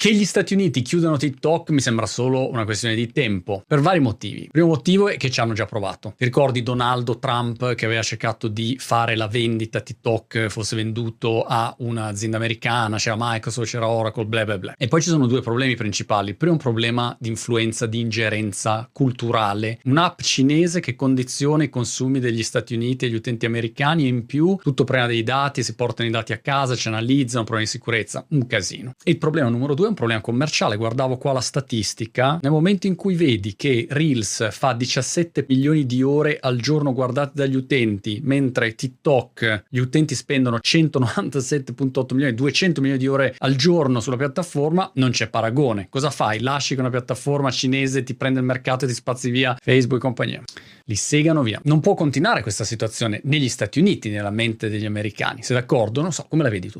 Che gli Stati Uniti chiudano TikTok mi sembra solo una questione di tempo, per vari motivi. Il primo motivo è che ci hanno già provato. Ti ricordi Donald Trump che aveva cercato di fare la vendita TikTok, fosse venduto a un'azienda americana, c'era Microsoft, c'era Oracle, bla bla bla. E poi ci sono due problemi principali. Il primo è un problema di influenza, di ingerenza culturale. Un'app cinese che condiziona i consumi degli Stati Uniti e gli utenti americani, e in più tutto prende dei dati, si portano i dati a casa, ci analizzano, problemi di sicurezza, un casino. E il problema numero due è un problema commerciale. Guardavo qua la statistica: nel momento in cui vedi che Reels fa 17 milioni di ore al giorno guardate dagli utenti, mentre TikTok gli utenti spendono 197.8 milioni, 200 milioni di ore al giorno sulla piattaforma, non c'è paragone. Cosa fai? Lasci che una piattaforma cinese ti prenda il mercato e ti spazzi via Facebook e compagnia? Li segano via. Non può continuare questa situazione negli Stati Uniti, nella mente degli americani. Sei d'accordo? Non so, come la vedi tu?